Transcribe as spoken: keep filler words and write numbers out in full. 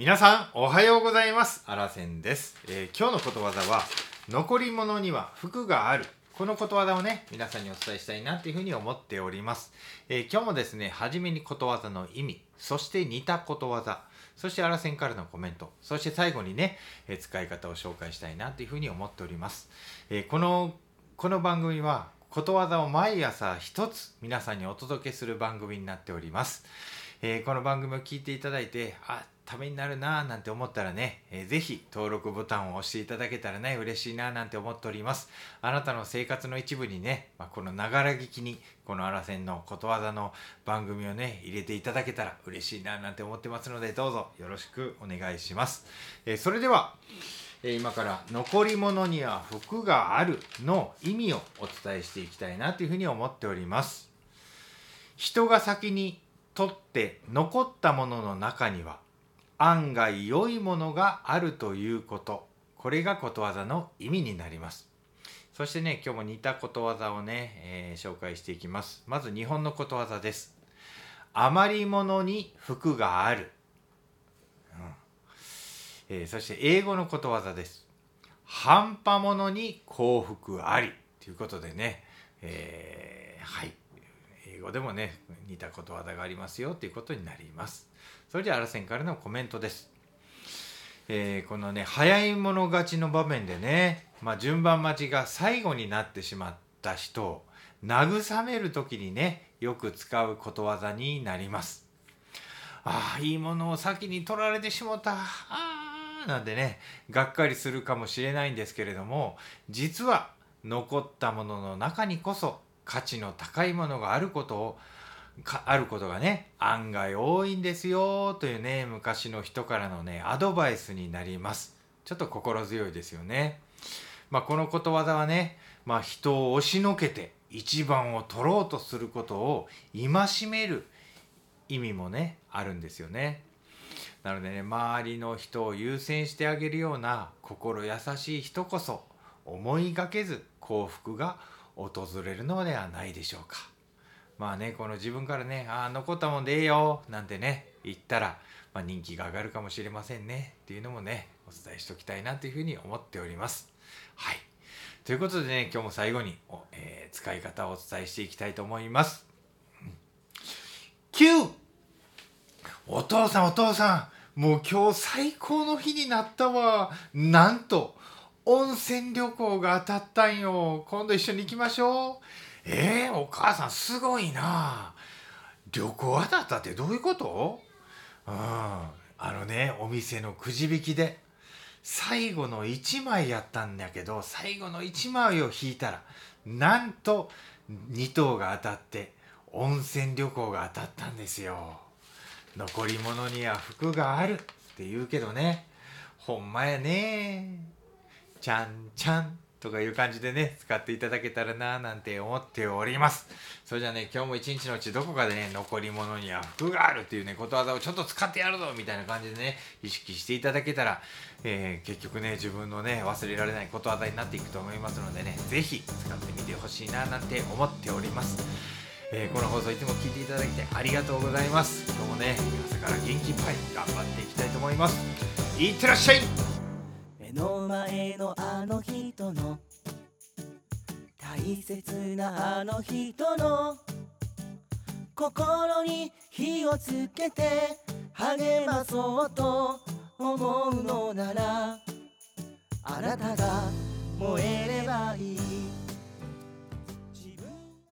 皆さんおはようございます。あらせんです。えー、今日のことわざは残り物には福がある、このことわざをね皆さんにお伝えしたいなというふうに思っております。えー、今日もですね、初めにことわざの意味、そして似たことわざ、そしてあらせんからのコメント、そして最後にね、えー、使い方を紹介したいなというふうに思っております。えー、このこの番組はことわざを毎朝一つ皆さんにお届けする番組になっております。えー、この番組を聞いていただいて、あ、ためになるなぁなんて思ったらね、えー、ぜひ登録ボタンを押していただけたらね、嬉しいなぁなんて思っております。あなたの生活の一部にね、まあ、このながら聞きにこのあらせんのことわざの番組をね入れていただけたら嬉しいなぁなんて思ってますので、どうぞよろしくお願いします。えー、それでは今から残り物には福があるの意味をお伝えしていきたいなというふうに思っております。人が先に取って残ったものの中には案外良いものがあるということ、これがことわざの意味になります。そしてね、今日も似たことわざをね、えー、紹介していきます。まず日本のことわざです。余り物に福がある。えー、そして英語のことわざです。半端ものに幸福ありということでね、えー、はい、英語でもね似たことわざがありますよということになります。それではあらせんからのコメントです。えー、このね早い者勝ちの場面でね、まあ、順番待ちが最後になってしまった人を慰めるときにねよく使うことわざになります。ああ、いいものを先に取られてしまった。あなんでね、がっかりするかもしれないんですけれども、実は残ったものの中にこそ価値の高いものがあることをかあることがね案外多いんですよというね昔の人からのねアドバイスになります。ちょっと心強いですよね。まあ、このことわざはね、まあ、人を押しのけて一番を取ろうとすることを戒める意味もねあるんですよね。なのでね、周りの人を優先してあげるような心優しい人こそ思いがけず幸福が訪れるのではないでしょうか。まあね、この自分からね、ああ残ったもんでええよなんてね言ったら、まあ、人気が上がるかもしれませんねっていうのもねお伝えしておきたいなというふうに思っております。はい、ということでね、今日も最後に、えー、使い方をお伝えしていきたいと思います。きゅうお父さんお父さん、もう今日最高の日になったわ。なんと温泉旅行が当たったんよ。今度一緒に行きましょう。えー、お母さんすごいな。旅行当たったってどういうこと？うん、あのねお店のくじ引きで最後のいちまいやったんだけど、最後のいちまいを引いたらなんとに等が当たって温泉旅行が当たったんですよ。残り物には福があるって言うけどね、ほんまやね、ちゃんちゃんとかいう感じでね使っていただけたらななんて思っております。それじゃあね、今日も一日のうちどこかでね残り物には福があるっていうねことわざをちょっと使ってやるぞみたいな感じでね意識していただけたら、えー、結局ね自分のね忘れられないことわざになっていくと思いますのでね、ぜひ使ってみてほしいななんて思っております。えー、この放送いつも聞いていただいてありがとうございます。今日もね朝から元気いっぱい頑張っていきたいと思います。いってらっしゃい。目の前のあの人の大切なあの人の心に火をつけて励まそうと思うのなら、あなたが燃えればいい。